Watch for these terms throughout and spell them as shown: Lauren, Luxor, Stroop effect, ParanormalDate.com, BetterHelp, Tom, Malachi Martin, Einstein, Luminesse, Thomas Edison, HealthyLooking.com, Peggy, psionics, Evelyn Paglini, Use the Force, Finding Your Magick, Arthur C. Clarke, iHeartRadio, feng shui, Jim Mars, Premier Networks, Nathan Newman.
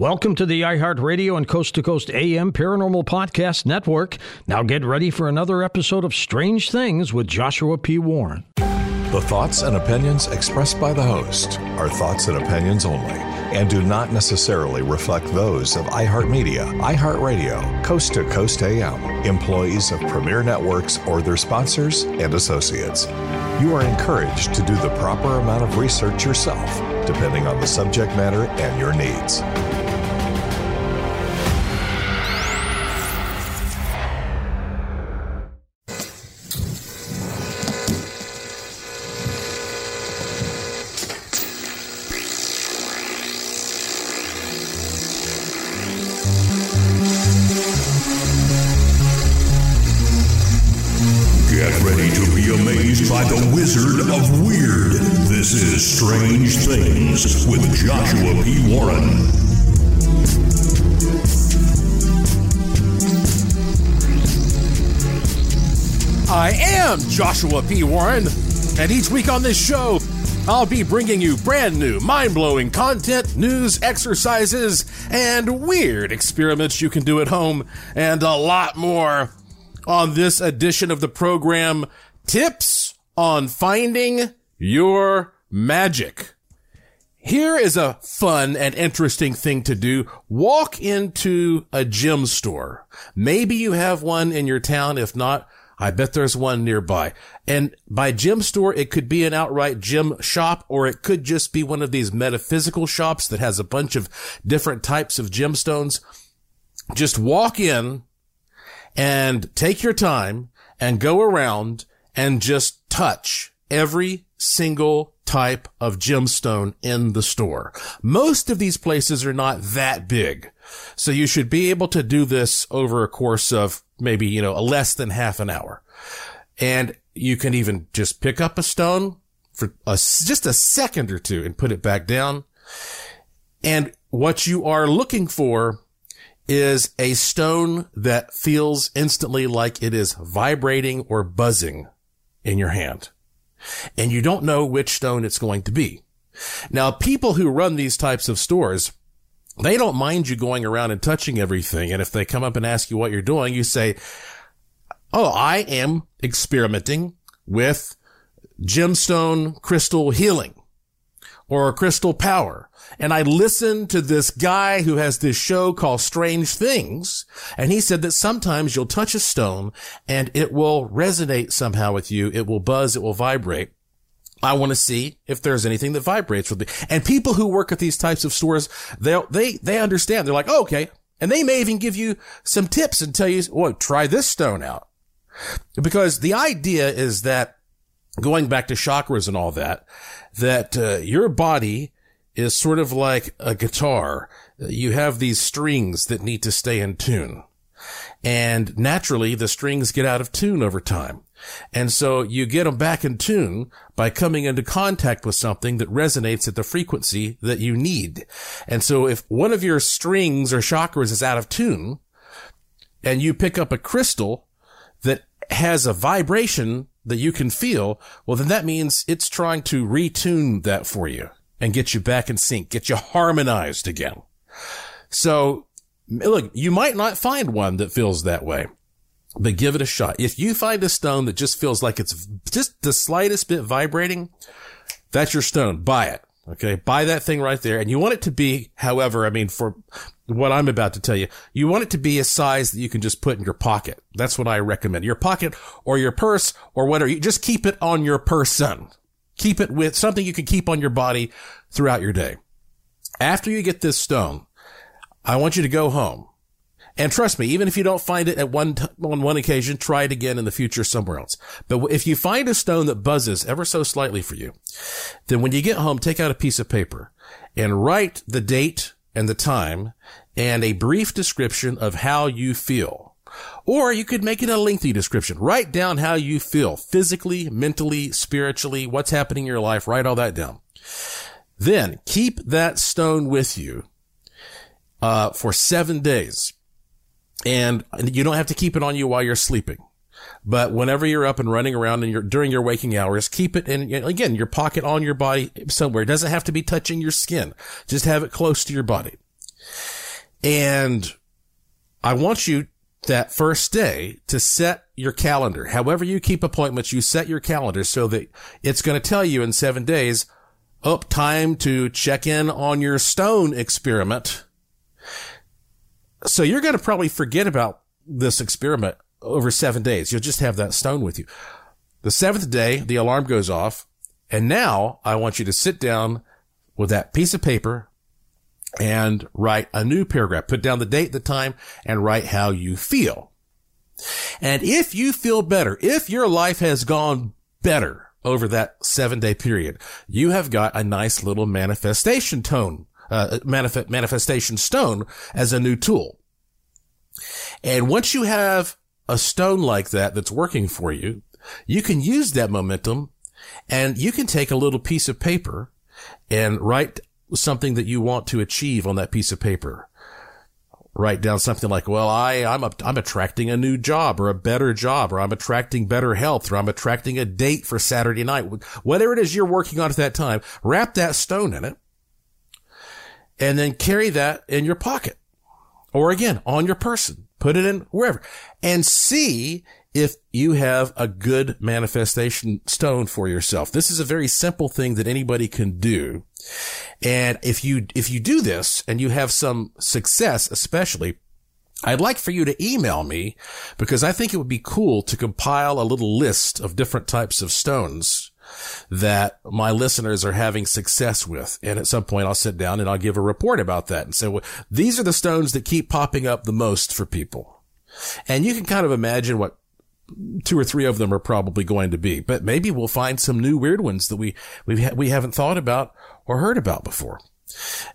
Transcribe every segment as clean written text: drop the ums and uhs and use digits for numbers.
Welcome to the iHeartRadio and Coast to Coast AM Paranormal Podcast Network. Now get ready for another episode of Strange Things with Joshua P. Warren. The thoughts and opinions expressed by the host are thoughts and opinions only and do not necessarily reflect those of iHeartMedia, iHeartRadio, Coast to Coast AM, employees of Premier Networks or their sponsors and associates. You are encouraged to do the proper amount of research yourself, depending on the subject matter and your needs. By the Wizard of Weird. This is Strange Things with Joshua P. Warren. I am Joshua P. Warren, and each week on this show, I'll be bringing you brand new, mind-blowing content, news, exercises, and weird experiments you can do at home, and a lot more. On this edition of the program, tips on finding your magic. Here is a fun and interesting thing to do. Walk into a gem store. Maybe you have one in your town. If not, I bet there's one nearby. And by gem store, it could be an outright gem shop, or it could just be one of these metaphysical shops that has a bunch of different types of gemstones. Just walk in and take your time and go around and just touch every single type of gemstone in the store. Most of these places are not that big, so you should be able to do this over a course of maybe, less than half an hour. And you can even just pick up a stone for just a second or two and put it back down. And what you are looking for is a stone that feels instantly like it is vibrating or buzzing in your hand. And you don't know which stone it's going to be. Now, people who run these types of stores, they don't mind you going around and touching everything. And if they come up and ask you what you're doing, you say, oh, I am experimenting with gemstone crystal healing or crystal power. And I listened to this guy who has this show called Strange Things, and he said that sometimes you'll touch a stone and it will resonate somehow with you. It will buzz. It will vibrate. I want to see if there's anything that vibrates with me. And people who work at these types of stores, they understand. They're like, oh, okay. And they may even give you some tips and tell you, well, try this stone out. Because the idea is that, going back to chakras and all that, your body is sort of like a guitar. You have these strings that need to stay in tune. And naturally, the strings get out of tune over time. And so you get them back in tune by coming into contact with something that resonates at the frequency that you need. And so if one of your strings or chakras is out of tune and you pick up a crystal that has a vibration that you can feel, well, then that means it's trying to retune that for you and get you back in sync, get you harmonized again. So, look, you might not find one that feels that way, but give it a shot. If you find a stone that just feels like it's just the slightest bit vibrating, that's your stone. Buy it, okay? Buy that thing right there. And you want it to be, however, for what I'm about to tell you, you want it to be a size that you can just put in your pocket. That's what I recommend. Your pocket or your purse or whatever. You just keep it on your person. Keep it with something you can keep on your body throughout your day. After you get this stone, I want you to go home. And trust me, even if you don't find it at on one occasion, try it again in the future somewhere else. But if you find a stone that buzzes ever so slightly for you, then when you get home, take out a piece of paper and write the date and the time and a brief description of how you feel. Or you could make it a lengthy description. Write down how you feel physically, mentally, spiritually, what's happening in your life. Write all that down. Then keep that stone with you for 7 days. And you don't have to keep it on you while you're sleeping. But whenever you're up and running around and during your waking hours, keep it in, again, your pocket, on your body, somewhere. It doesn't have to be touching your skin. Just have it close to your body. And I want you that first day to set your calendar. However you keep appointments, you set your calendar so that it's going to tell you in 7 days, oh, time to check in on your stone experiment. So you're going to probably forget about this experiment over 7 days. You'll just have that stone with you. The seventh day, the alarm goes off. And now I want you to sit down with that piece of paper and write a new paragraph. Put down the date, the time, and write how you feel. And if you feel better, if your life has gone better over that 7 day period, you have got a nice little manifestation tone, manifestation stone as a new tool. And once you have a stone like that that's working for you, you can use that momentum and you can take a little piece of paper and write something that you want to achieve on that piece of paper. Write down something like, well, I'm attracting a new job or a better job, or I'm attracting better health, or I'm attracting a date for Saturday night. Whatever it is you're working on at that time, wrap that stone in it and then carry that in your pocket or, again, on your person. Put it in wherever and see if you have a good manifestation stone for yourself. This is a very simple thing that anybody can do. And if you do this and you have some success, especially, I'd like for you to email me, because I think it would be cool to compile a little list of different types of stones that my listeners are having success with. And at some point I'll sit down and I'll give a report about that and say, well, these are the stones that keep popping up the most for people. And you can kind of imagine what 2 or 3 of them are probably going to be, but maybe we'll find some new weird ones that we haven't thought about or heard about before.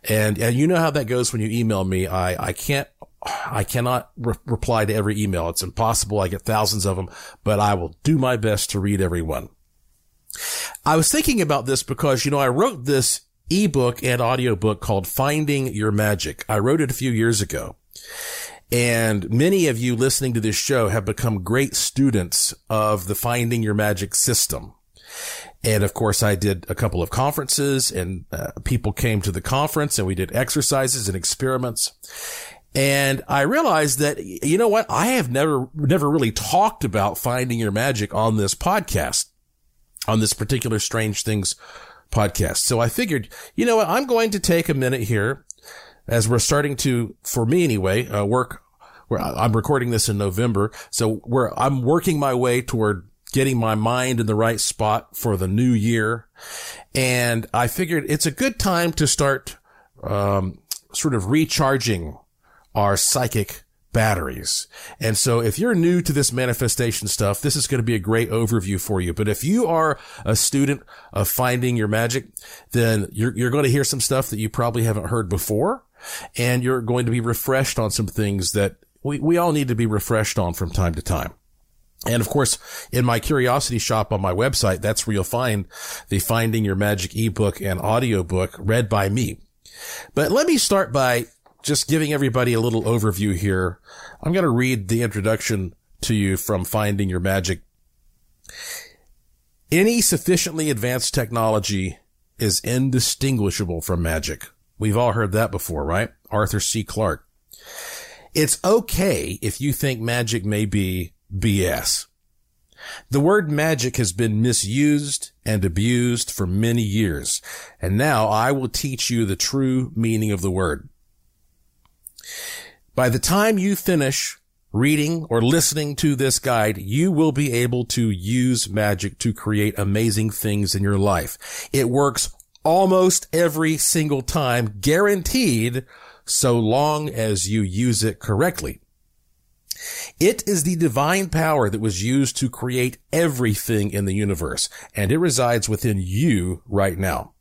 And you know how that goes when you email me. I cannot reply to every email. It's impossible. I get thousands of them, but I will do my best to read every one. I was thinking about this because, you know, I wrote this ebook and audiobook called Finding Your Magick. I wrote it a few years ago, and many of you listening to this show have become great students of the Finding Your Magick system. And of course, I did a couple of conferences, and people came to the conference and we did exercises and experiments. And I realized that, you know what? I have never really talked about Finding Your Magick on this podcast, on this particular Strange Things podcast. So I figured, you know what, I'm going to take a minute here as we're starting to, for me anyway, work where I'm recording this in November. So where I'm working my way toward getting my mind in the right spot for the new year. And I figured it's a good time to start, sort of recharging our psychic batteries. And so if you're new to this manifestation stuff, this is going to be a great overview for you. But if you are a student of Finding Your Magick, then you're going to hear some stuff that you probably haven't heard before. And you're going to be refreshed on some things that we all need to be refreshed on from time to time. And of course, in my curiosity shop on my website, that's where you'll find the Finding Your Magick ebook and audiobook read by me. But let me start by just giving everybody a little overview here. I'm going to read the introduction to you from Finding Your Magick. Any sufficiently advanced technology is indistinguishable from magic. We've all heard that before, right? Arthur C. Clarke. It's okay if you think magic may be BS. The word magic has been misused and abused for many years, and now I will teach you the true meaning of the word. By the time you finish reading or listening to this guide, you will be able to use magic to create amazing things in your life. It works almost every single time, guaranteed, so long as you use it correctly. It is the divine power that was used to create everything in the universe, and it resides within you right now.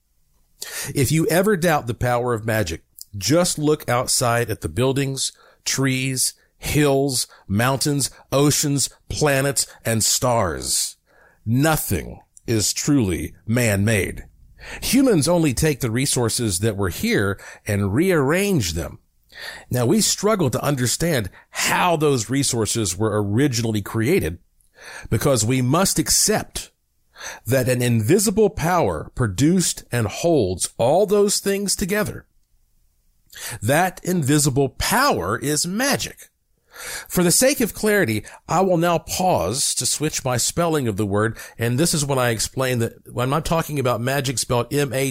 If you ever doubt the power of magic, just look outside at the buildings, trees, hills, mountains, oceans, planets, and stars. Nothing is truly man-made. Humans only take the resources that were here and rearrange them. Now, we struggle to understand how those resources were originally created, because we must accept that an invisible power produced and holds all those things together. That invisible power is magic. For the sake of clarity, I will now pause to switch my spelling of the word, and this is when I explain that when I'm talking about magic spelled M-A-G-I-C,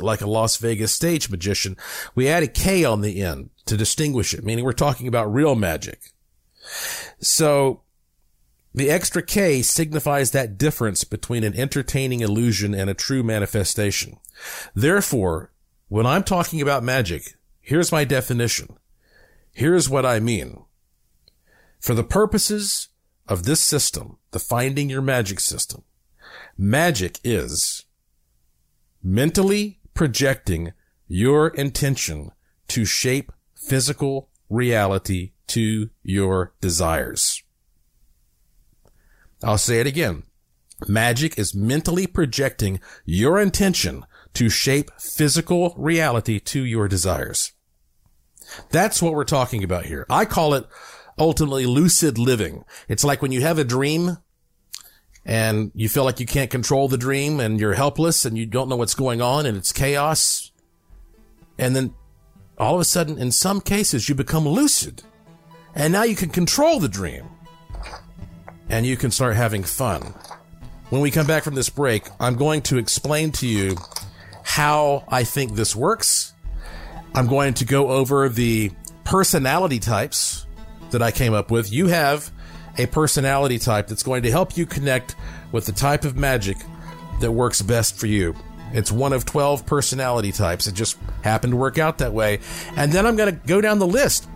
like a Las Vegas stage magician, we add a K on the end to distinguish it, meaning we're talking about real magic. So the extra K signifies that difference between an entertaining illusion and a true manifestation. Therefore, when I'm talking about magic, here's my definition. Here's what I mean. For the purposes of this system, the Finding Your Magick system, magic is mentally projecting your intention to shape physical reality to your desires. I'll say it again. Magic is mentally projecting your intention to shape physical reality to your desires. That's what we're talking about here. I call it ultimately lucid living. It's like when you have a dream and you feel like you can't control the dream and you're helpless and you don't know what's going on and it's chaos. And then all of a sudden, in some cases, you become lucid and now you can control the dream and you can start having fun. When we come back from this break, I'm going to explain to you how I think this works. I'm going to go over the personality types that I came up with. You have a personality type that's going to help you connect with the type of magic that works best for you. It's one of 12 personality types. It just happened to work out that way. And then I'm going to go down the list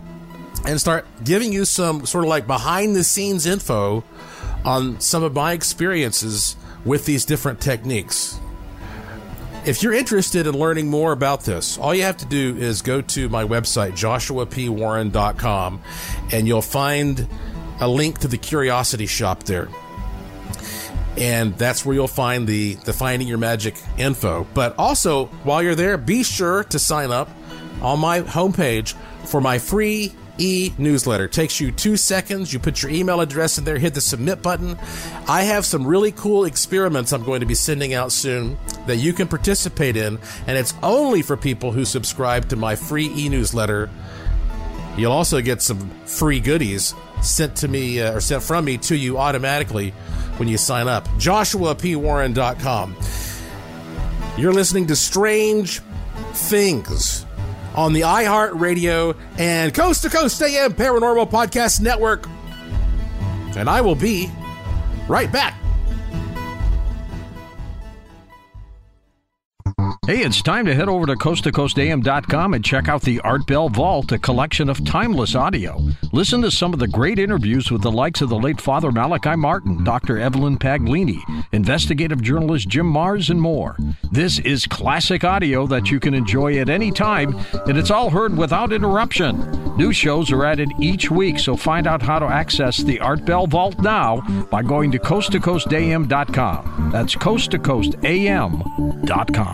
and start giving you some sort of like behind the scenes info on some of my experiences with these different techniques. If you're interested in learning more about this, all you have to do is go to my website, joshuapwarren.com, and you'll find a link to the Curiosity Shop there. And that's where you'll find the Finding Your Magick info. But also, while you're there, be sure to sign up on my homepage for my free e-newsletter. Takes you 2 seconds. You put your email address in there, hit the submit button. I have some really cool experiments I'm going to be sending out soon that you can participate in, and it's only for people who subscribe to my free e-newsletter. You'll also get some free goodies sent to me or sent from me to you automatically when you sign up. JoshuaPWarren.com. You're listening to Strange Things on the iHeartRadio and Coast to Coast AM Paranormal Podcast Network. And I will be right back. Hey, it's time to head over to coasttocoastam.com and check out the Art Bell Vault, a collection of timeless audio. Listen to some of the great interviews with the likes of the late Father Malachi Martin, Dr. Evelyn Paglini, investigative journalist Jim Mars, and more. This is classic audio that you can enjoy at any time, and it's all heard without interruption. New shows are added each week, so find out how to access the Art Bell Vault now by going to coasttocoastam.com. That's coasttocoastam.com.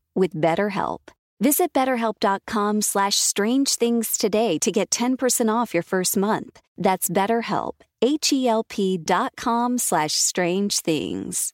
with BetterHelp. Visit BetterHelp.com/strange things today to get 10% off your first month. That's BetterHelp, HELP.com/strange things.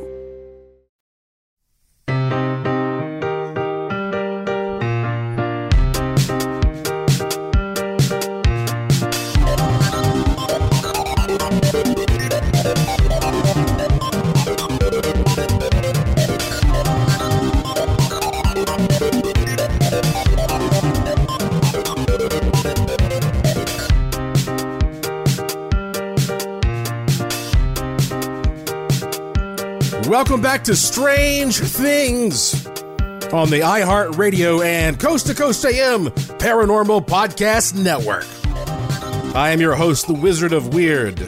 Welcome back to Strange Things on the iHeartRadio and Coast to Coast AM Paranormal Podcast Network. I am your host, the Wizard of Weird,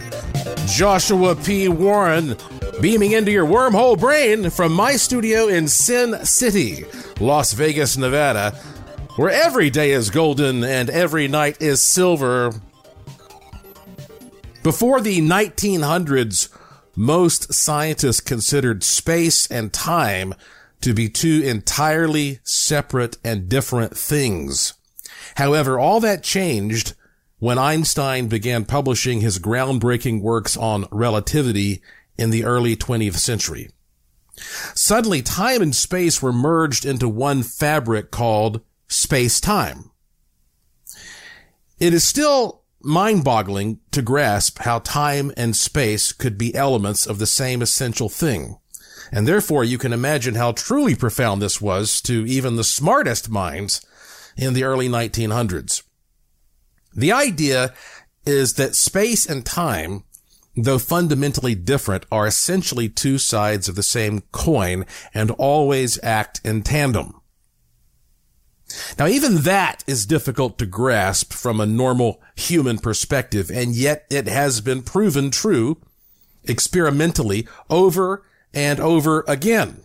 Joshua P. Warren, beaming into your wormhole brain from my studio in Sin City, Las Vegas, Nevada, where every day is golden and every night is silver. Before the 1900s, most scientists considered space and time to be two entirely separate and different things. However, all that changed when Einstein began publishing his groundbreaking works on relativity in the early 20th century. Suddenly, time and space were merged into one fabric called space-time. It is still mind-boggling to grasp how time and space could be elements of the same essential thing. And therefore, you can imagine how truly profound this was to even the smartest minds in the early 1900s. The idea is that space and time, though fundamentally different, are essentially two sides of the same coin and always act in tandem. Now, even that is difficult to grasp from a normal human perspective, and yet it has been proven true experimentally over and over again.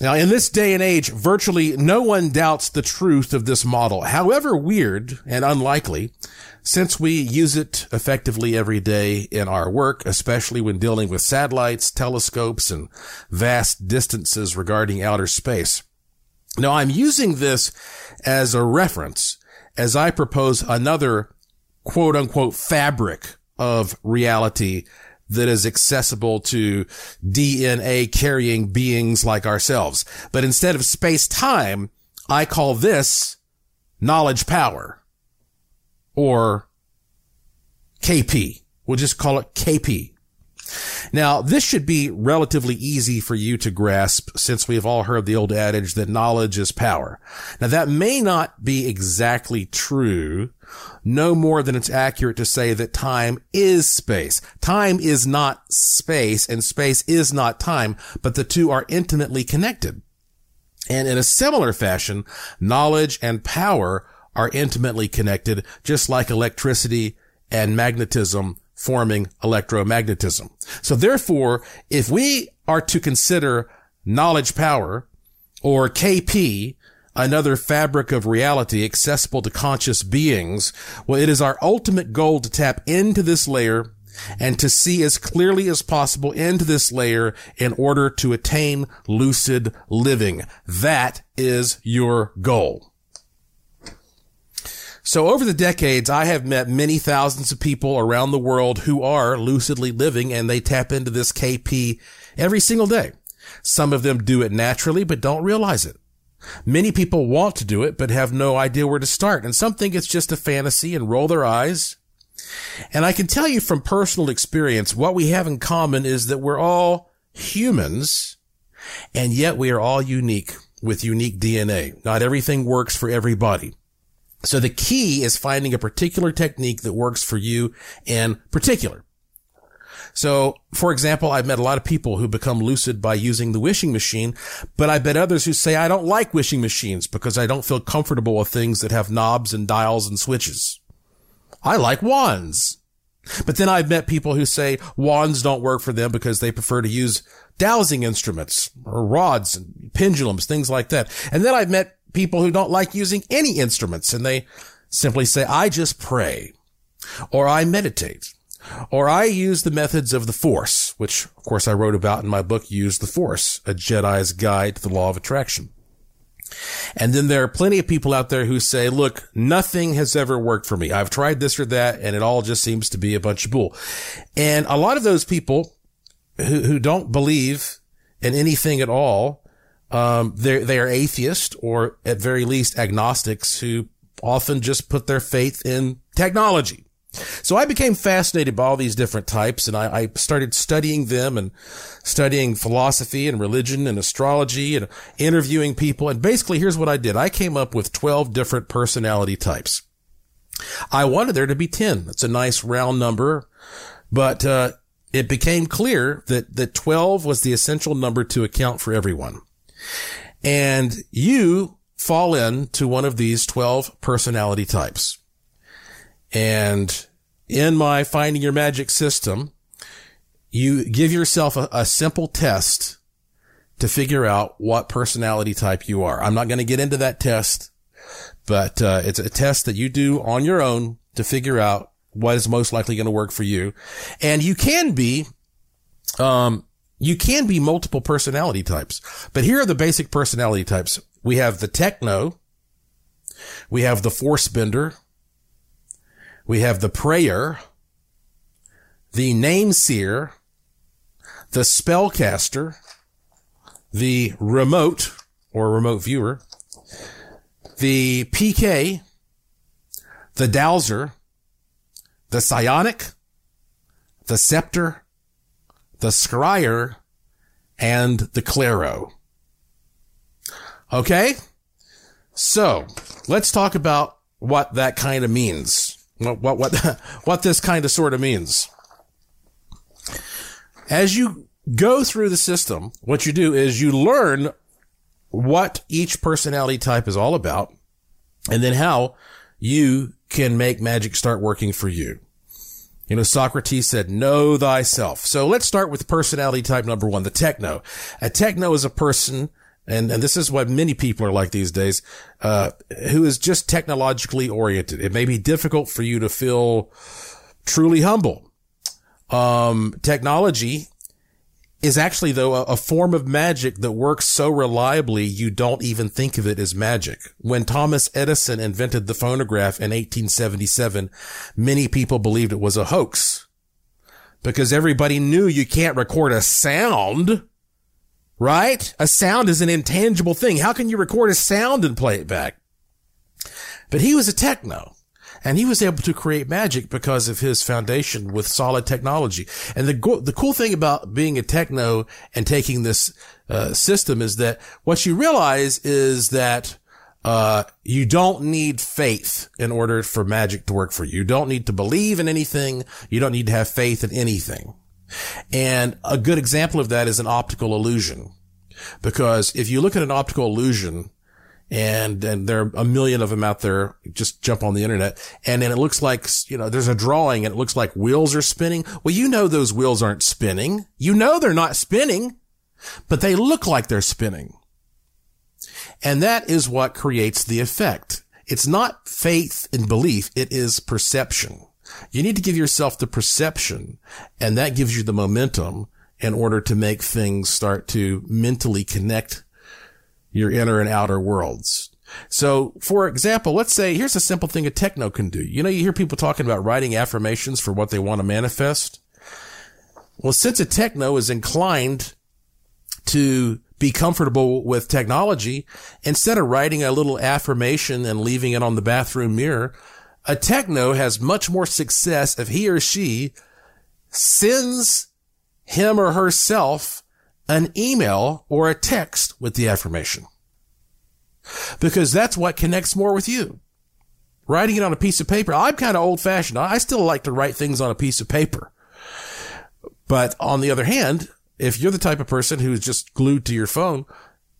Now, in this day and age, virtually no one doubts the truth of this model, however weird and unlikely, since we use it effectively every day in our work, especially when dealing with satellites, telescopes, and vast distances regarding outer space. Now, I'm using this as a reference as I propose another quote-unquote fabric of reality that is accessible to DNA-carrying beings like ourselves. But instead of space-time, I call this knowledge power, or KP. We'll just call it KP. Now, this should be relatively easy for you to grasp since we've all heard the old adage that knowledge is power. Now, that may not be exactly true, no more than it's accurate to say that time is space. Time is not space, and space is not time, but the two are intimately connected. And in a similar fashion, knowledge and power are intimately connected, just like electricity and magnetism forming electromagnetism. So therefore, if we are to consider knowledge power, or KP, another fabric of reality accessible to conscious beings, well, it is our ultimate goal to tap into this layer and to see as clearly as possible into this layer in order to attain lucid living. That is your goal. So over the decades, I have met many thousands of people around the world who are lucidly living, and they tap into this KP every single day. Some of them do it naturally, but don't realize it. Many people want to do it, but have no idea where to start. And some think it's just a fantasy and roll their eyes. And I can tell you from personal experience, what we have in common is that we're all humans, and yet we are all unique with unique DNA. Not everything works for everybody. So the key is finding a particular technique that works for you in particular. So, for example, I've met a lot of people who become lucid by using the wishing machine, but I bet others who say, I don't like wishing machines because I don't feel comfortable with things that have knobs and dials and switches. I like wands. But then I've met people who say wands don't work for them because they prefer to use dowsing instruments or rods and pendulums, things like that. And then I've met people who don't like using any instruments, and they simply say, I just pray, or I meditate, or I use the methods of the Force, which, of course, I wrote about in my book, Use the Force, A Jedi's Guide to the Law of Attraction. And then there are plenty of people out there who say, look, nothing has ever worked for me. I've tried this or that, and it all just seems to be a bunch of bull. And a lot of those people who don't believe in anything at all, they are atheists or at very least agnostics who often just put their faith in technology. So I became fascinated by all these different types, and I started studying them and studying philosophy and religion and astrology and interviewing people. And basically, here's what I did. I came up with 12 different personality types. I wanted there to be 10. That's a nice round number, but it became clear that 12 was the essential number to account for everyone. And you fall into one of these 12 personality types. And in my Finding Your Magick system, you give yourself a simple test to figure out what personality type you are. I'm not going to get into that test, but it's a test that you do on your own to figure out what is most likely going to work for you. And you can be multiple personality types, but here are the basic personality types. We have the techno. We have the force bender. We have the prayer, the name seer, the spellcaster, the remote or remote viewer, the PK, the dowser, the psionic, the scepter, the scryer, and the clairo. Okay? So let's talk about what that kind of means. What this kind of sort of means. As you go through the system, what you do is you learn what each personality type is all about, and then how you can make magic start working for you. You know, Socrates said, know thyself. So let's start with personality type number one, the techno. A techno is a person, and this is what many people are like these days, who is just technologically oriented. It may be difficult for you to feel truly humble. Technology is actually, though, a form of magic that works so reliably you don't even think of it as magic. When Thomas Edison invented the phonograph in 1877, many people believed it was a hoax because everybody knew you can't record a sound. Right? A sound is an intangible thing. How can you record a sound and play it back? But he was a techno. And he was able to create magic because of his foundation with solid technology. And the cool thing about being a techno and taking this system is that what you realize is that you don't need faith in order for magic to work for you. You don't need to believe in anything. You don't need to have faith in anything. And a good example of that is an optical illusion. Because if you look at an optical illusion, and there are a million of them out there, just jump on the internet, and then it looks like, you know, there's a drawing and it looks like wheels are spinning. Well, you know those wheels aren't spinning. You know they're not spinning, but they look like they're spinning. And that is what creates the effect. It's not faith and belief. It is perception. You need to give yourself the perception, and that gives you the momentum in order to make things start to mentally connect your inner and outer worlds. So, for example, let's say, here's a simple thing a techno can do. You know, you hear people talking about writing affirmations for what they want to manifest. Well, since a techno is inclined to be comfortable with technology, instead of writing a little affirmation and leaving it on the bathroom mirror, a techno has much more success if he or she sends him or herself an email or a text with the affirmation, because that's what connects more with you. Writing it on a piece of paper. I'm kind of old fashioned. I still like to write things on a piece of paper. But on the other hand, if you're the type of person who's just glued to your phone,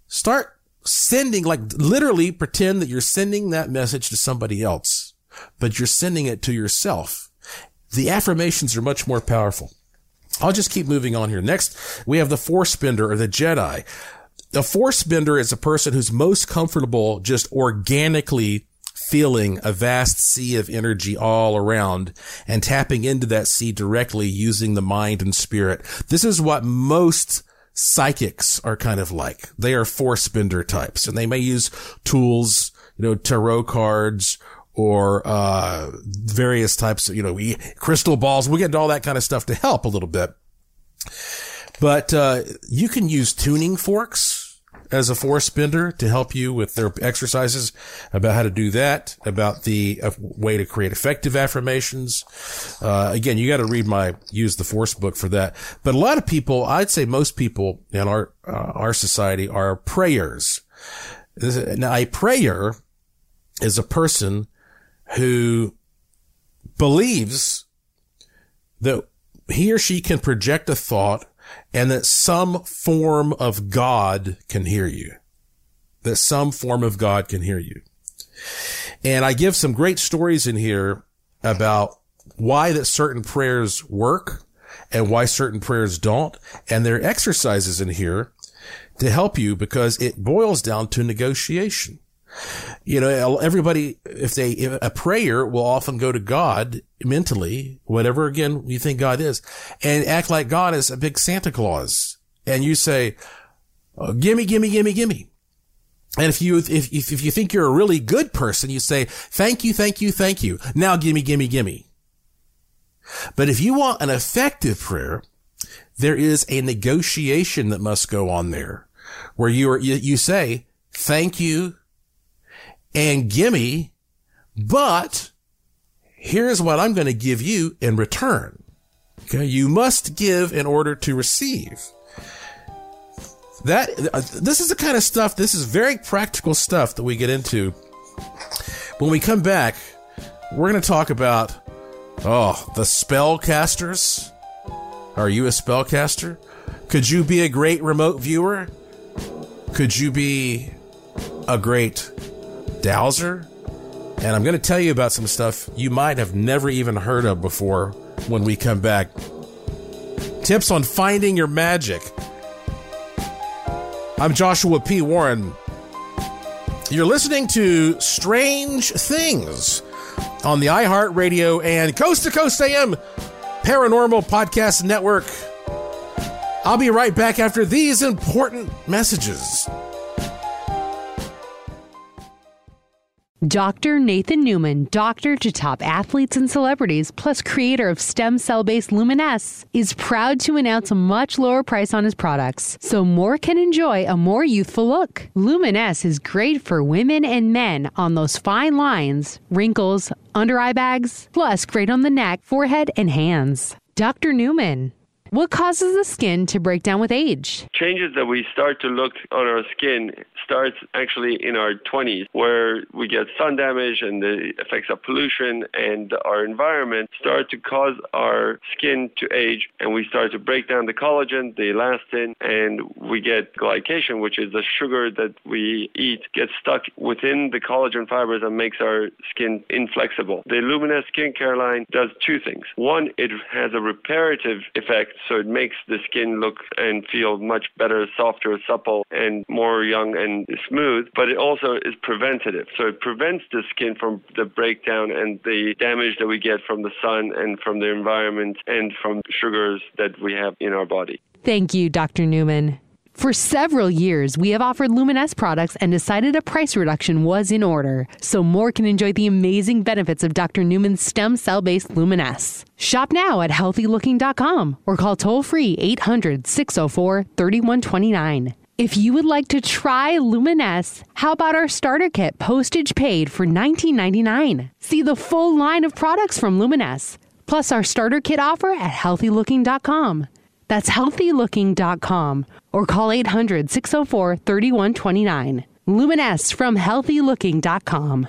start sending, like literally pretend that you're sending that message to somebody else, but you're sending it to yourself. The affirmations are much more powerful. I'll just keep moving on here. Next, we have the Force Bender, or the Jedi. The Force Bender is a person who's most comfortable just organically feeling a vast sea of energy all around and tapping into that sea directly using the mind and spirit. This is what most psychics are kind of like. They are force bender types, and they may use tools, you know, tarot cards or various types of, you know, crystal balls. We'll get into all that kind of stuff to help a little bit. But you can use tuning forks as a force bender to help you with their exercises about how to do that, about the way to create effective affirmations. Again, you got to read my Use the Force book for that. But a lot of people, I'd say most people in our society are prayers. Now, a prayer is a person who believes that he or she can project a thought and that some form of God can hear you. That some form of God can hear you. And I give some great stories in here about why that certain prayers work and why certain prayers don't. And there are exercises in here to help you, because it boils down to negotiation. You know, everybody, if a prayer will often go to God mentally, whatever, again, you think God is, and act like God is a big Santa Claus. And you say, oh, gimme, gimme, gimme, gimme. And if you think you're a really good person, you say, thank you, thank you, thank you. Now gimme, gimme, gimme. But if you want an effective prayer, there is a negotiation that must go on there, where you say, thank you and gimme, but here's what I'm going to give you in return. Okay, you must give in order to receive. This is the kind of stuff, this is very practical stuff that we get into. When we come back, we're going to talk about, the spellcasters. Are you a spellcaster? Could you be a great remote viewer? Could you be a great dowser? And I'm going to tell you about some stuff you might have never even heard of before when we come back. Tips on finding your magic. I'm Joshua P. Warren. You're listening to Strange Things on the iHeartRadio and Coast to Coast AM Paranormal Podcast Network. I'll be right back after these important messages. Dr. Nathan Newman, doctor to top athletes and celebrities, plus creator of stem cell-based Luminesse, is proud to announce a much lower price on his products, so more can enjoy a more youthful look. Luminesse is great for women and men on those fine lines, wrinkles, under-eye bags, plus great on the neck, forehead, and hands. Dr. Newman. What causes the skin to break down with age? Changes that we start to look on our skin starts actually in our 20s, where we get sun damage and the effects of pollution and our environment start to cause our skin to age, and we start to break down the collagen, the elastin, and we get glycation, which is the sugar that we eat, gets stuck within the collagen fibers and makes our skin inflexible. The Luminesse skincare line does two things. One, it has a reparative effect. So it makes the skin look and feel much better, softer, supple, and more young and smooth. But it also is preventative. So it prevents the skin from the breakdown and the damage that we get from the sun and from the environment and from sugars that we have in our body. Thank you, Dr. Newman. For several years, we have offered Luminesse products and decided a price reduction was in order, so more can enjoy the amazing benefits of Dr. Newman's stem cell-based Luminesse. Shop now at HealthyLooking.com or call toll-free 800-604-3129. If you would like to try Luminesse, how about our starter kit, postage paid, for $19.99? See the full line of products from Luminesse, plus our starter kit offer at HealthyLooking.com. That's HealthyLooking.com or call 800-604-3129. Luminesse from HealthyLooking.com.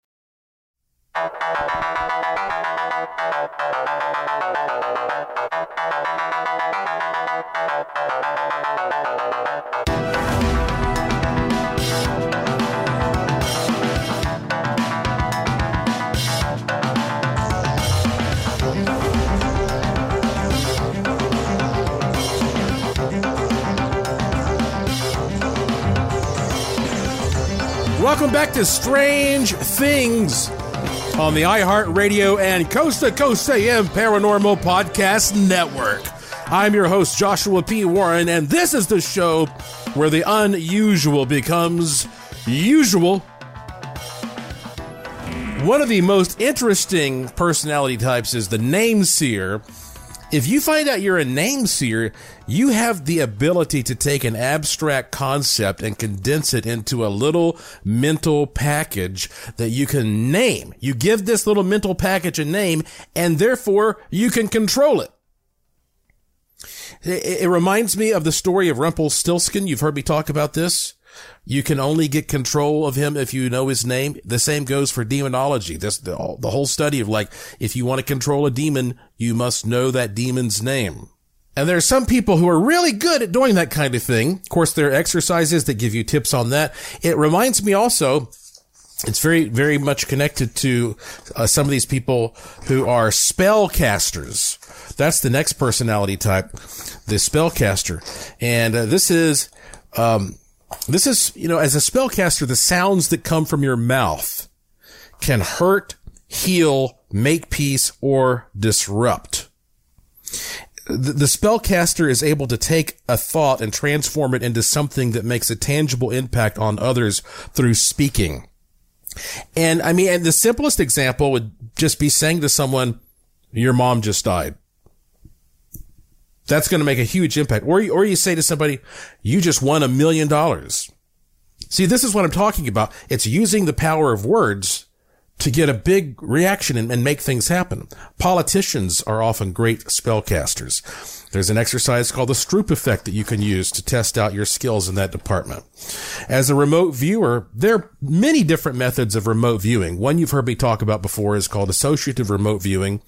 Welcome back to Strange Things on the iHeartRadio and Coast to Coast AM Paranormal Podcast Network. I'm your host, Joshua P. Warren, and this is the show where the unusual becomes usual. One of the most interesting personality types is the name-seer. If you find out you're a name-seer, you have the ability to take an abstract concept and condense it into a little mental package that you can name. You give this little mental package a name, and therefore, you can control it. It reminds me of the story of Rumpelstiltskin. You've heard me talk about this. You can only get control of him if you know his name. The same goes for demonology. This, the whole study of, like, if you want to control a demon, you must know that demon's name. And there are some people who are really good at doing that kind of thing. Of course, there are exercises that give you tips on that. It reminds me also, it's very, very much connected to some of these people who are spellcasters. That's the next personality type, the spellcaster. And this is, you know, as a spellcaster, the sounds that come from your mouth can hurt, heal, make peace, or disrupt. The spellcaster is able to take a thought and transform it into something that makes a tangible impact on others through speaking. And I mean, and the simplest example would just be saying to someone, your mom just died. That's going to make a huge impact. Or you say to somebody, you just won $1 million. See, this is what I'm talking about. It's using the power of words to get a big reaction and make things happen. Politicians are often great spellcasters. There's an exercise called the Stroop effect that you can use to test out your skills in that department. As a remote viewer, there are many different methods of remote viewing. One you've heard me talk about before is called associative remote viewing,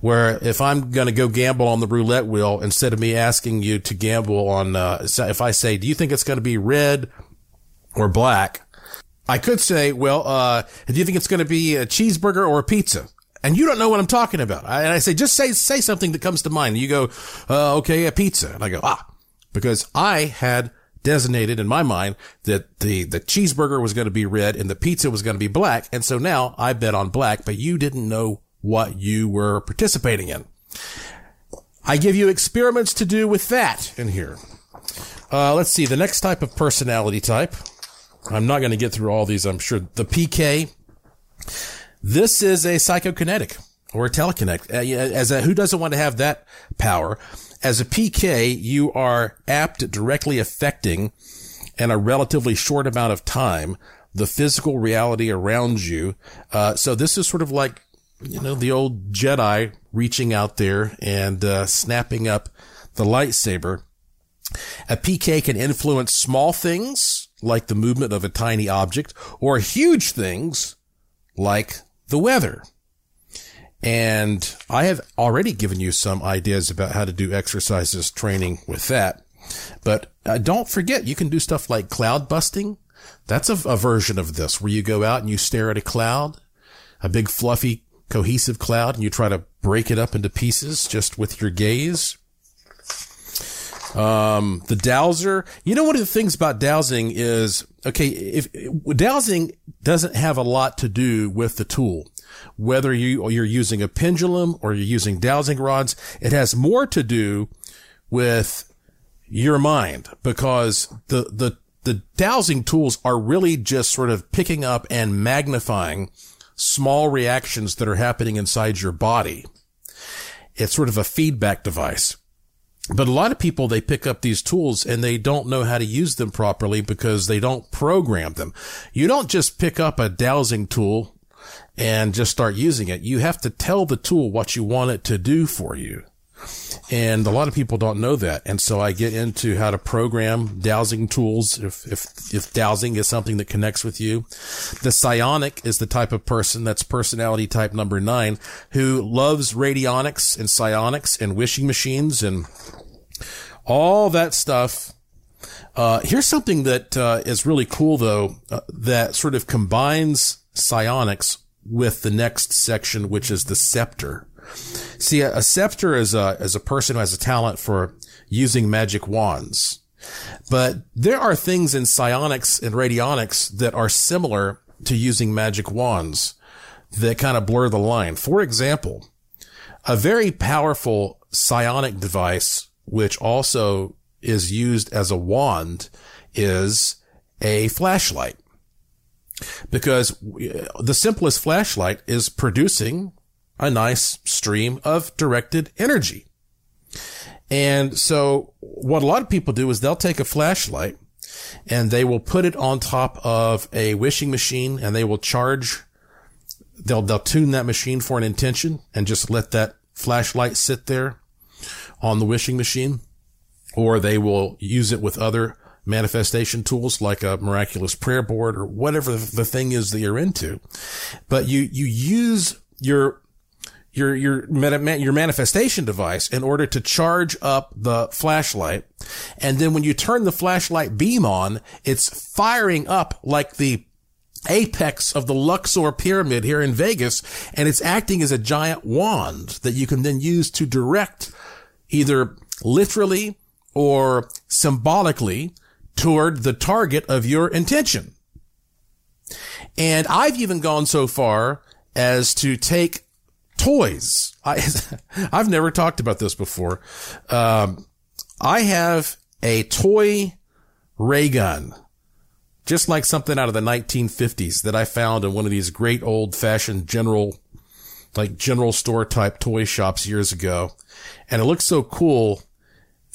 where if I'm going to go gamble on the roulette wheel, instead of me asking you to gamble on, if I say, do you think it's going to be red or black? I could say, well, do you think it's going to be a cheeseburger or a pizza? And you don't know what I'm talking about. And I say, just say something that comes to mind. And you go, okay, a pizza. And I go, because I had designated in my mind that the cheeseburger was going to be red and the pizza was going to be black. And so now I bet on black, but you didn't know what you were participating in. I give you experiments to do with that in here. Let's see, the next type of personality type. I'm not going to get through all these, I'm sure. The PK. This is a psychokinetic or a telekinetic. Who doesn't want to have that power? As a PK, you are apt at directly affecting, in a relatively short amount of time, the physical reality around you. So this is sort of like, you know, the old Jedi reaching out there and snapping up the lightsaber. A PK can influence small things, like the movement of a tiny object, or huge things like the weather. And I have already given you some ideas about how to do exercises training with that. But don't forget, you can do stuff like cloud busting. That's a version of this where you go out and you stare at a cloud, a big fluffy cohesive cloud, and you try to break it up into pieces just with your gaze. The dowser, you know, one of the things about dowsing is, okay, if dowsing doesn't have a lot to do with the tool, whether you're using a pendulum or you're using dowsing rods, it has more to do with your mind, because the dowsing tools are really just sort of picking up and magnifying small reactions that are happening inside your body. It's sort of a feedback device. But a lot of people, they pick up these tools and they don't know how to use them properly because they don't program them. You don't just pick up a dowsing tool and just start using it. You have to tell the tool what you want it to do for you. And a lot of people don't know that. And so I get into how to program dowsing tools if dowsing is something that connects with you. The psionic is the type of person, that's personality type number 9, who loves radionics and psionics and wishing machines and all that stuff. Here's something that is really cool, though, that sort of combines psionics with the next section, which is the scepter. See, a scepter is a person who has a talent for using magic wands. But there are things in psionics and radionics that are similar to using magic wands that kind of blur the line. For example, a very powerful psionic device, which also is used as a wand, is a flashlight. Because the simplest flashlight is producing a nice stream of directed energy. And so what a lot of people do is they'll take a flashlight and they will put it on top of a wishing machine, and they will charge. They'll tune that machine for an intention and just let that flashlight sit there on the wishing machine. Or they will use it with other manifestation tools like a miraculous prayer board or whatever the thing is that you're into. But you use your manifestation device in order to charge up the flashlight. And then when you turn the flashlight beam on, it's firing up like the apex of the Luxor pyramid here in Vegas. And it's acting as a giant wand that you can then use to direct either literally or symbolically toward the target of your intention. And I've even gone so far as to take toys. I've never talked about this before. I have a toy ray gun, just like something out of the 1950s that I found in one of these great old fashioned general store type toy shops years ago. And it looked so cool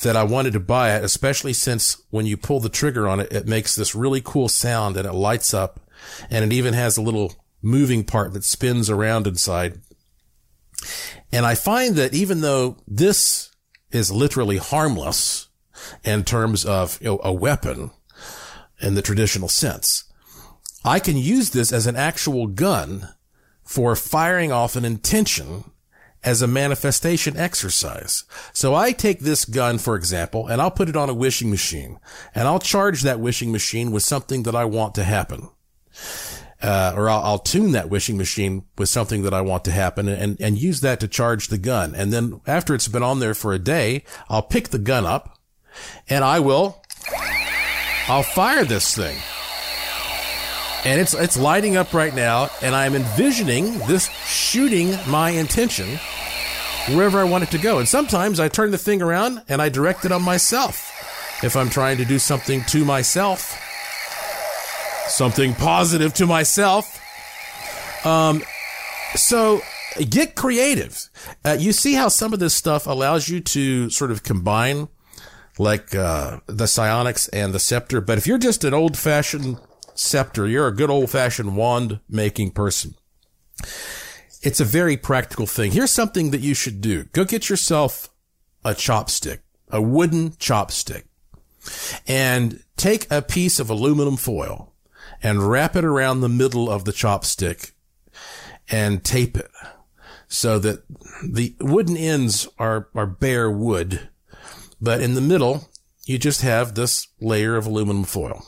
that I wanted to buy it, especially since when you pull the trigger on it, it makes this really cool sound and it lights up, and it even has a little moving part that spins around inside. And I find that even though this is literally harmless in terms of, you know, a weapon in the traditional sense, I can use this as an actual gun for firing off an intention as a manifestation exercise. So I take this gun, for example, and I'll put it on a wishing machine, and I'll charge that wishing machine with something that I want to happen. Or I'll tune that wishing machine with something that I want to happen and use that to charge the gun. And then after it's been on there for a day, I'll pick the gun up and I'll fire this thing. And it's lighting up right now, and I'm envisioning this shooting my intention wherever I want it to go. And sometimes I turn the thing around and I direct it on myself if I'm trying to do something to myself. Something positive to myself. So get creative. You see how some of this stuff allows you to sort of combine the psionics and the scepter. But if you're just an old fashioned scepter, you're a good old fashioned wand making person, it's a very practical thing. Here's something that you should do. Go get yourself a chopstick, a wooden chopstick, and take a piece of aluminum foil and wrap it around the middle of the chopstick and tape it so that the wooden ends are bare wood. But in the middle, you just have this layer of aluminum foil.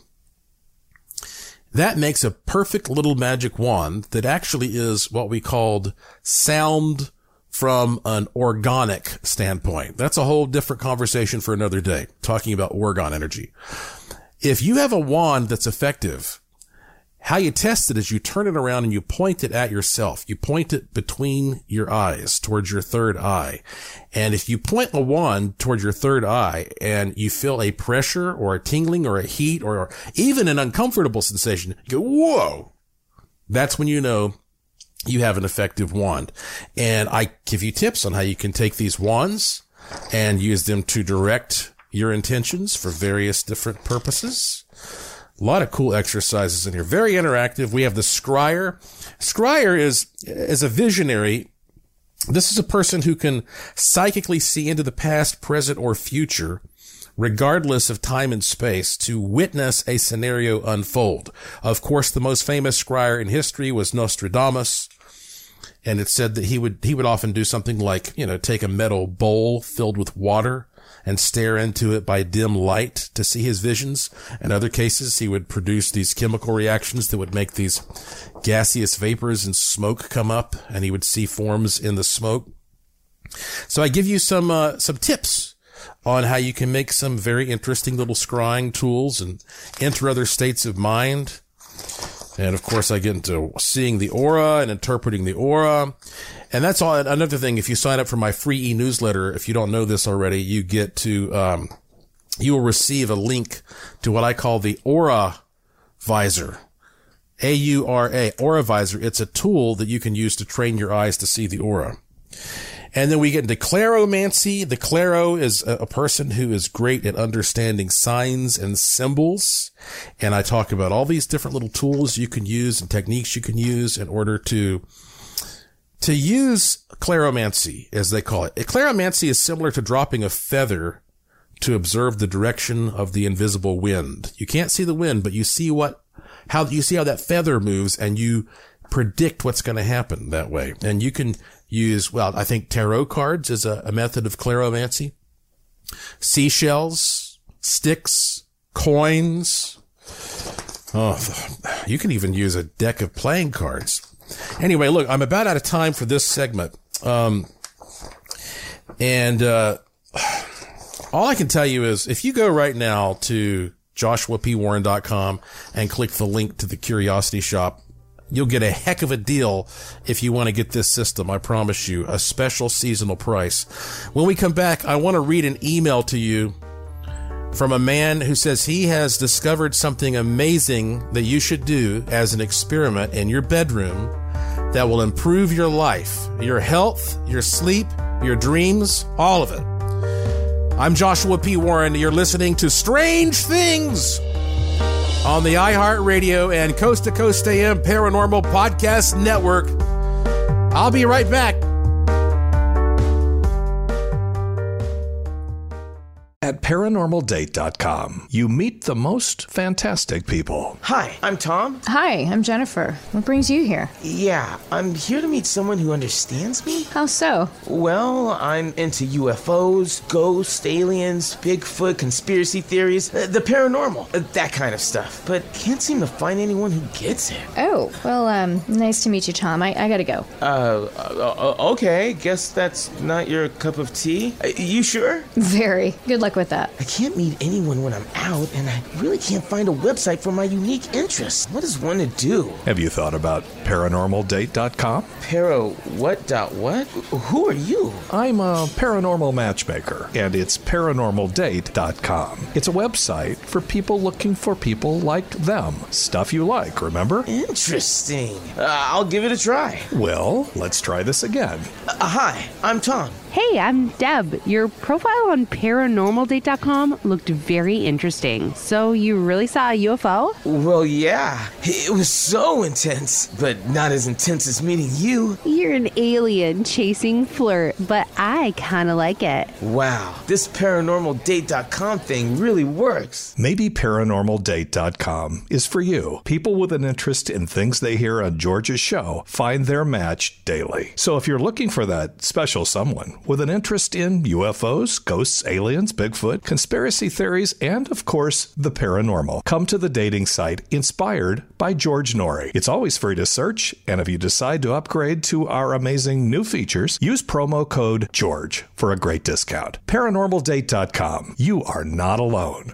That makes a perfect little magic wand that actually is what we called sound from an organic standpoint. That's a whole different conversation for another day, talking about orgon energy. If you have a wand that's effective, how you test it is you turn it around and you point it at yourself. You point it between your eyes towards your third eye. And if you point a wand towards your third eye and you feel a pressure or a tingling or a heat or even an uncomfortable sensation, you go, whoa, that's when you know you have an effective wand. And I give you tips on how you can take these wands and use them to direct your intentions for various different purposes. A lot of cool exercises in here. Very interactive. We have the scryer. Scryer is a visionary. This is a person who can psychically see into the past, present, or future, regardless of time and space, to witness a scenario unfold. Of course, the most famous scryer in history was Nostradamus. And it's said that he would often do something like, you know, take a metal bowl filled with water and stare into it by dim light to see his visions. In other cases, he would produce these chemical reactions that would make these gaseous vapors and smoke come up, and he would see forms in the smoke. So I give you some tips on how you can make some very interesting little scrying tools and enter other states of mind. And of course, I get into seeing the aura and interpreting the aura. And that's all. Another thing, if you sign up for my free e-newsletter, if you don't know this already, you get to, you will receive a link to what I call the Aura Visor. A-U-R-A, Aura Visor. It's a tool that you can use to train your eyes to see the aura. And then we get into clairomancy. The clairo is a person who is great at understanding signs and symbols. And I talk about all these different little tools you can use and techniques you can use in order to use clairomancy, as they call it. Clairomancy is similar to dropping a feather to observe the direction of the invisible wind. You can't see the wind, but you see how that feather moves, and you predict what's going to happen that way. And you can use, well, I think tarot cards is a method of clairomancy. Seashells, sticks, coins. Oh, you can even use a deck of playing cards. Anyway, look, I'm about out of time for this segment. All I can tell you is if you go right now to JoshuaPWarren.com and click the link to the Curiosity Shop, you'll get a heck of a deal if you want to get this system. I promise you, a special seasonal price. When we come back, I want to read an email to you from a man who says he has discovered something amazing that you should do as an experiment in your bedroom that will improve your life, your health, your sleep, your dreams, all of it. I'm Joshua P. Warren. You're listening to Strange Things on the iHeartRadio and Coast to Coast AM Paranormal Podcast Network. I'll be right back. At ParanormalDate.com, you meet the most fantastic people. Hi, I'm Tom. Hi, I'm Jennifer. What brings you here? Yeah, I'm here to meet someone who understands me. How so? Well, I'm into UFOs, ghosts, aliens, Bigfoot, conspiracy theories, the paranormal, that kind of stuff. But can't seem to find anyone who gets it. Oh, well, nice to meet you, Tom. I gotta go. Okay, guess that's not your cup of tea. You sure? Very. Good luck with that. I can't meet anyone when I'm out, and I really can't find a website for my unique interests. What is one to do? Have you thought about ParanormalDate.com? What? Who are you? I'm a paranormal matchmaker, and it's ParanormalDate.com. It's a website for people looking for people like them. Stuff you like, remember? Interesting. I'll give it a try. Well, let's try this again. Hi, I'm Tom. Hey, I'm Deb. Your profile on ParanormalDate.com looked very interesting. So you really saw a UFO? Well, yeah. It was so intense, but not as intense as meeting you. You're an alien chasing flirt, but I kind of like it. Wow, this ParanormalDate.com thing really works. Maybe ParanormalDate.com is for you. People with an interest in things they hear on George's show find their match daily. So if you're looking for that special someone with an interest in UFOs, ghosts, aliens, Bigfoot, conspiracy theories, and, of course, the paranormal, come to the dating site inspired by George Norrie. It's always free to search, and if you decide to upgrade to our amazing new features, use promo code GEORGE for a great discount. ParanormalDate.com. You are not alone.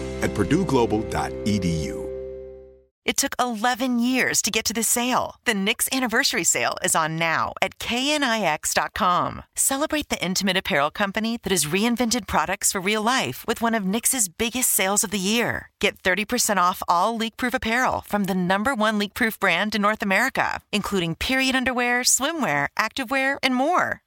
at PurdueGlobal.edu. It took 11 years to get to this sale. The Knix Anniversary Sale is on now at knix.com. Celebrate the intimate apparel company that has reinvented products for real life with one of Knix's biggest sales of the year. Get 30% off all leak-proof apparel from the #1 leak-proof brand in North America, including period underwear, swimwear, activewear, and more.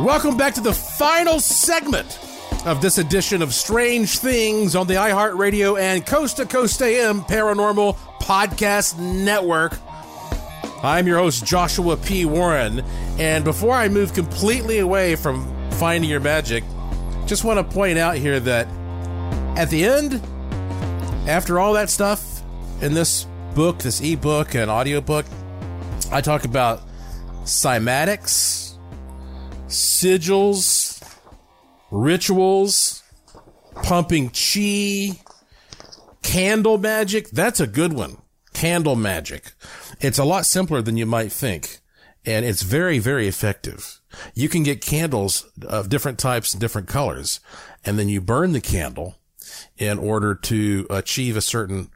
Welcome back to the final segment of this edition of Strange Things on the iHeartRadio and Coast to Coast AM Paranormal Podcast Network. I'm your host, Joshua P. Warren, and before I move completely away from Finding Your Magick, just want to point out here that at the end, after all that stuff in this book, this ebook and audiobook, I talk about cymatics, sigils, rituals, pumping chi, candle magic. That's a good one. Candle magic. It's a lot simpler than you might think, and it's very, very effective. You can get candles of different types and different colors, and then you burn the candle in order to achieve a certain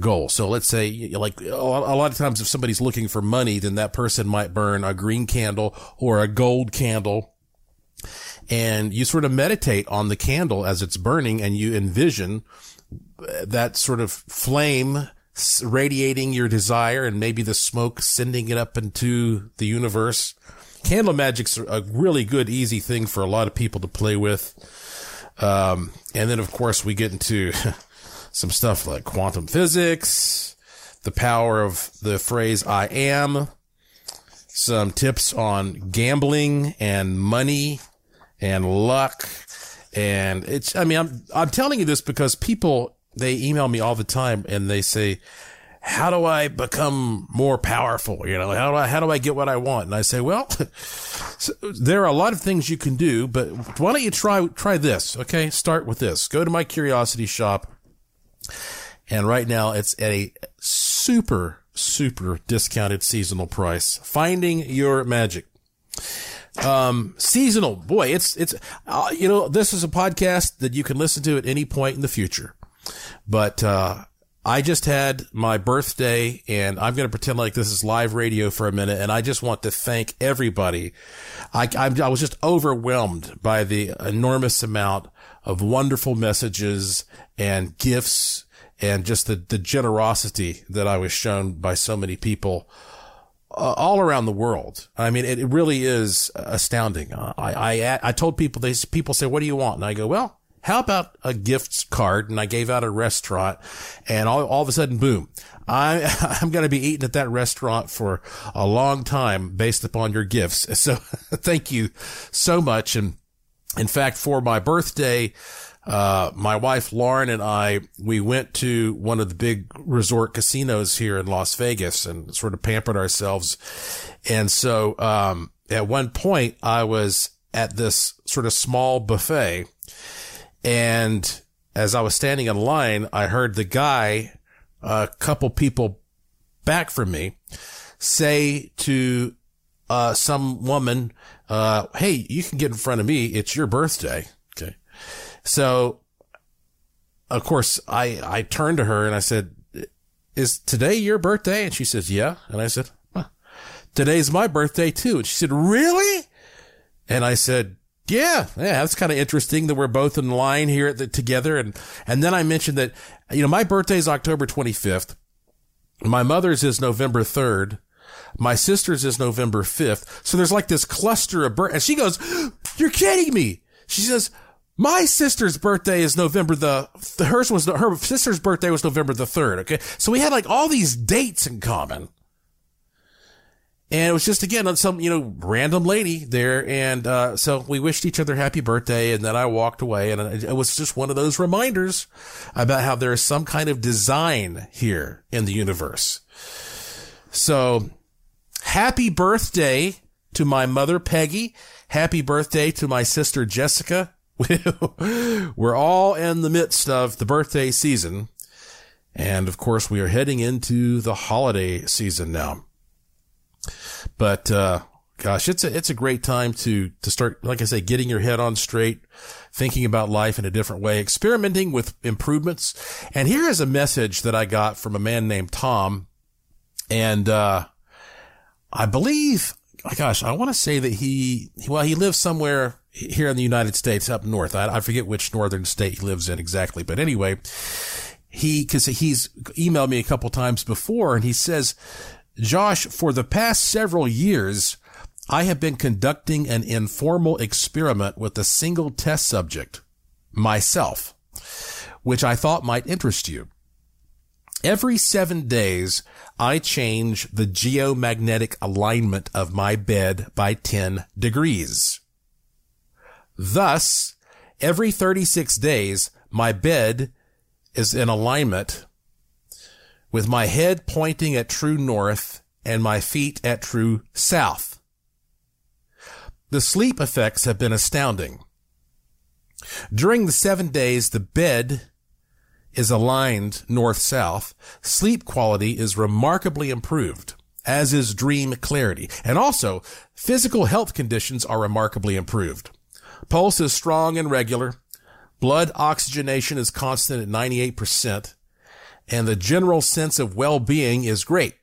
goal. So let's say, like, a lot of times if somebody's looking for money, then that person might burn a green candle or a gold candle. And you sort of meditate on the candle as it's burning, and you envision that sort of flame radiating your desire and maybe the smoke sending it up into the universe. Candle magic's a really good, easy thing for a lot of people to play with. And then, of course, we get into some stuff like quantum physics, the power of the phrase I am, some tips on gambling and money and luck. And it's, I mean, I'm telling you this because people, they email me all the time and they say, how do I become more powerful? You know, how do I get what I want? And I say, well, there are a lot of things you can do, but why don't you try this? Okay. Start with this. Go to my Curiosity Shop. And right now it's at a super, super discounted seasonal price. Finding Your Magick. Seasonal. Boy, it's you know, this is a podcast that you can listen to at any point in the future. But, I just had my birthday, and I'm going to pretend like this is live radio for a minute. And I just want to thank everybody. I was just overwhelmed by the enormous amount of wonderful messages and gifts and just the generosity that I was shown by so many people all around the world. I mean, it really is astounding. I told people, people say, what do you want? And I go, well, how about a gift card? And I gave out a restaurant, and all of a sudden, boom, I'm going to be eating at that restaurant for a long time based upon your gifts. So thank you so much. And in fact, for my birthday, my wife, Lauren, and I, we went to one of the big resort casinos here in Las Vegas and sort of pampered ourselves. And so, at one point I was at this sort of small buffet, and as I was standing in line, I heard the guy, a couple people back from me, say to some woman, hey, you can get in front of me. It's your birthday. Okay. So, of course, I turned to her and I said, is today your birthday? And she says, yeah. And I said, huh, today's my birthday too. And she said, really? And I said, yeah, that's kind of interesting that we're both in line here together. And then I mentioned that, you know, my birthday is October 25th. My mother's is November 3rd. My sister's is November 5th. So there's like this cluster of birthdays. And she goes, you're kidding me. She says, my sister's birthday is her sister's birthday was November the 3rd. Okay. So we had like all these dates in common. And it was just, again, on some, you know, random lady there. And so we wished each other happy birthday. And then I walked away. And it was just one of those reminders about how there is some kind of design here in the universe. So happy birthday to my mother, Peggy. Happy birthday to my sister, Jessica. We're all in the midst of the birthday season. And, of course, we are heading into the holiday season now. But, gosh, it's a great time to start, like I say, getting your head on straight, thinking about life in a different way, experimenting with improvements. And here is a message that I got from a man named Tom. And, I believe, gosh, I want to say that he lives somewhere here in the United States up north. I forget which northern state he lives in exactly. But anyway, cause he's emailed me a couple times before, and he says, Josh, for the past several years, I have been conducting an informal experiment with a single test subject, myself, which I thought might interest you. Every 7 days, I change the geomagnetic alignment of my bed by 10 degrees. Thus, every 36 days, my bed is in alignment with my head pointing at true north and my feet at true south. The sleep effects have been astounding. During the 7 days, the bed is aligned north-south. Sleep quality is remarkably improved, as is dream clarity. And also, physical health conditions are remarkably improved. Pulse is strong and regular. Blood oxygenation is constant at 98%. And the general sense of well-being is great.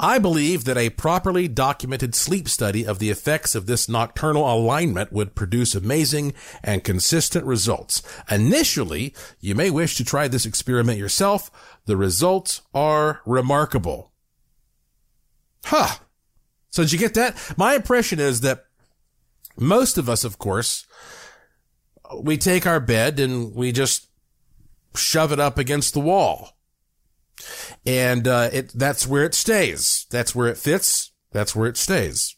I believe that a properly documented sleep study of the effects of this nocturnal alignment would produce amazing and consistent results. Initially, you may wish to try this experiment yourself. The results are remarkable. Huh. So did you get that? My impression is that most of us, of course, we take our bed and we just shove it up against the wall. And that's where it stays. That's where it fits. That's where it stays.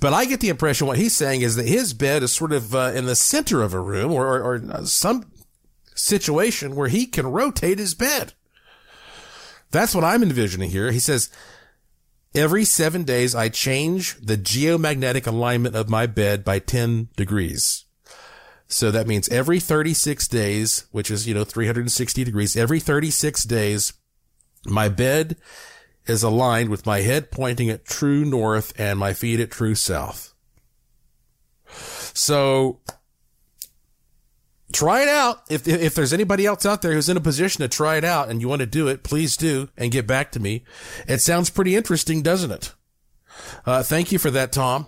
But I get the impression what he's saying is that his bed is sort of in the center of a room or some situation where he can rotate his bed. That's what I'm envisioning here. He says, every 7 days, I change the geomagnetic alignment of my bed by 10 degrees. So that means every 36 days, which is, 360 degrees, every 36 days, my bed is aligned with my head pointing at true north and my feet at true south. So try it out. If there's anybody else out there who's in a position to try it out and you want to do it, please do and get back to me. It sounds pretty interesting, doesn't it? Thank you for that, Tom.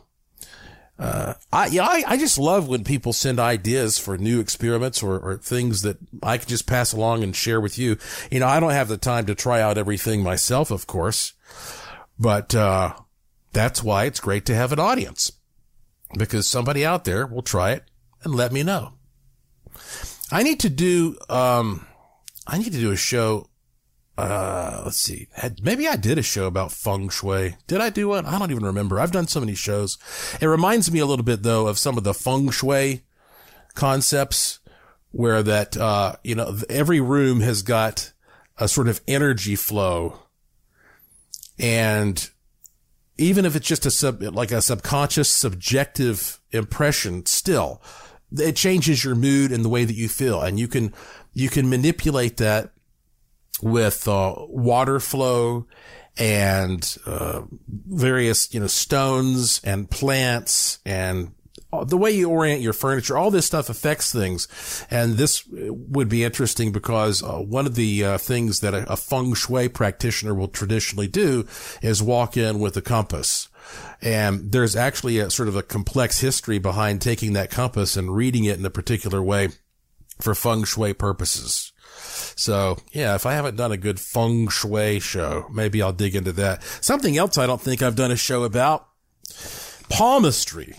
I just love when people send ideas for new experiments or things that I could just pass along and share with you. I don't have the time to try out everything myself, of course, but that's why it's great to have an audience, because somebody out there will try it and let me know. I need to do a show. Let's see. Maybe I did a show about feng shui. Did I do one? I don't even remember. I've done so many shows. It reminds me a little bit though of some of the feng shui concepts where that, every room has got a sort of energy flow. And even if it's just a subconscious, subjective impression, still it changes your mood and the way that you feel. And you can manipulate that with water flow and various stones and plants and the way you orient your furniture. All this stuff affects things, and this would be interesting because one of the things that a feng shui practitioner will traditionally do is walk in with a compass. And there's actually a sort of a complex history behind taking that compass and reading it in a particular way for feng shui purposes. So, yeah, if I haven't done a good feng shui show, maybe I'll dig into that. Something else I don't think I've done a show about, palmistry.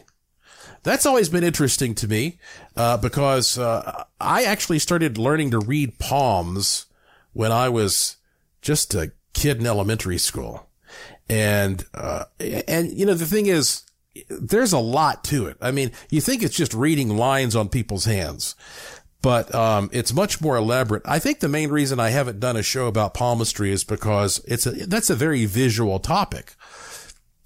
That's always been interesting to me because I actually started learning to read palms when I was just a kid in elementary school. And the thing is, there's a lot to it. I mean, you think it's just reading lines on people's hands. But it's much more elaborate. I think the main reason I haven't done a show about palmistry is because that's a very visual topic.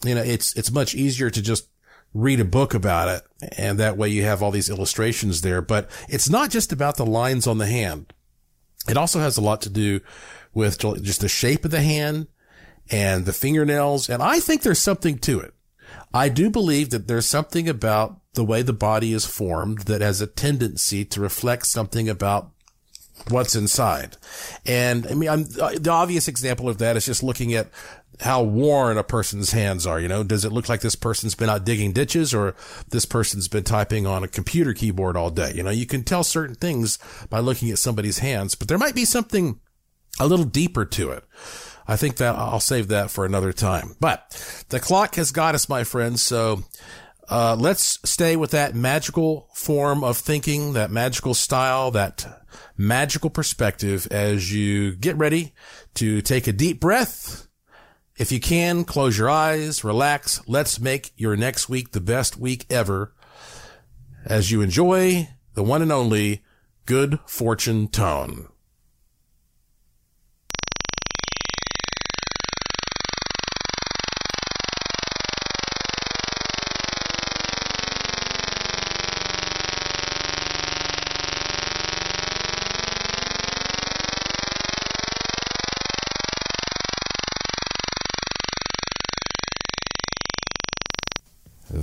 It's much easier to just read a book about it, and that way you have all these illustrations there. But it's not just about the lines on the hand. It also has a lot to do with just the shape of the hand and the fingernails. And I think there's something to it. I do believe that there's something about the way the body is formed that has a tendency to reflect something about what's inside. And I mean, the obvious example of that is just looking at how worn a person's hands are. Does it look like this person's been out digging ditches, or this person's been typing on a computer keyboard all day? You can tell certain things by looking at somebody's hands, but there might be something a little deeper to it. I think that I'll save that for another time, but the clock has got us, my friends. So, let's stay with that magical form of thinking, that magical style, that magical perspective as you get ready to take a deep breath. If you can, close your eyes, relax. Let's make your next week the best week ever as you enjoy the one and only Good Fortune Tone.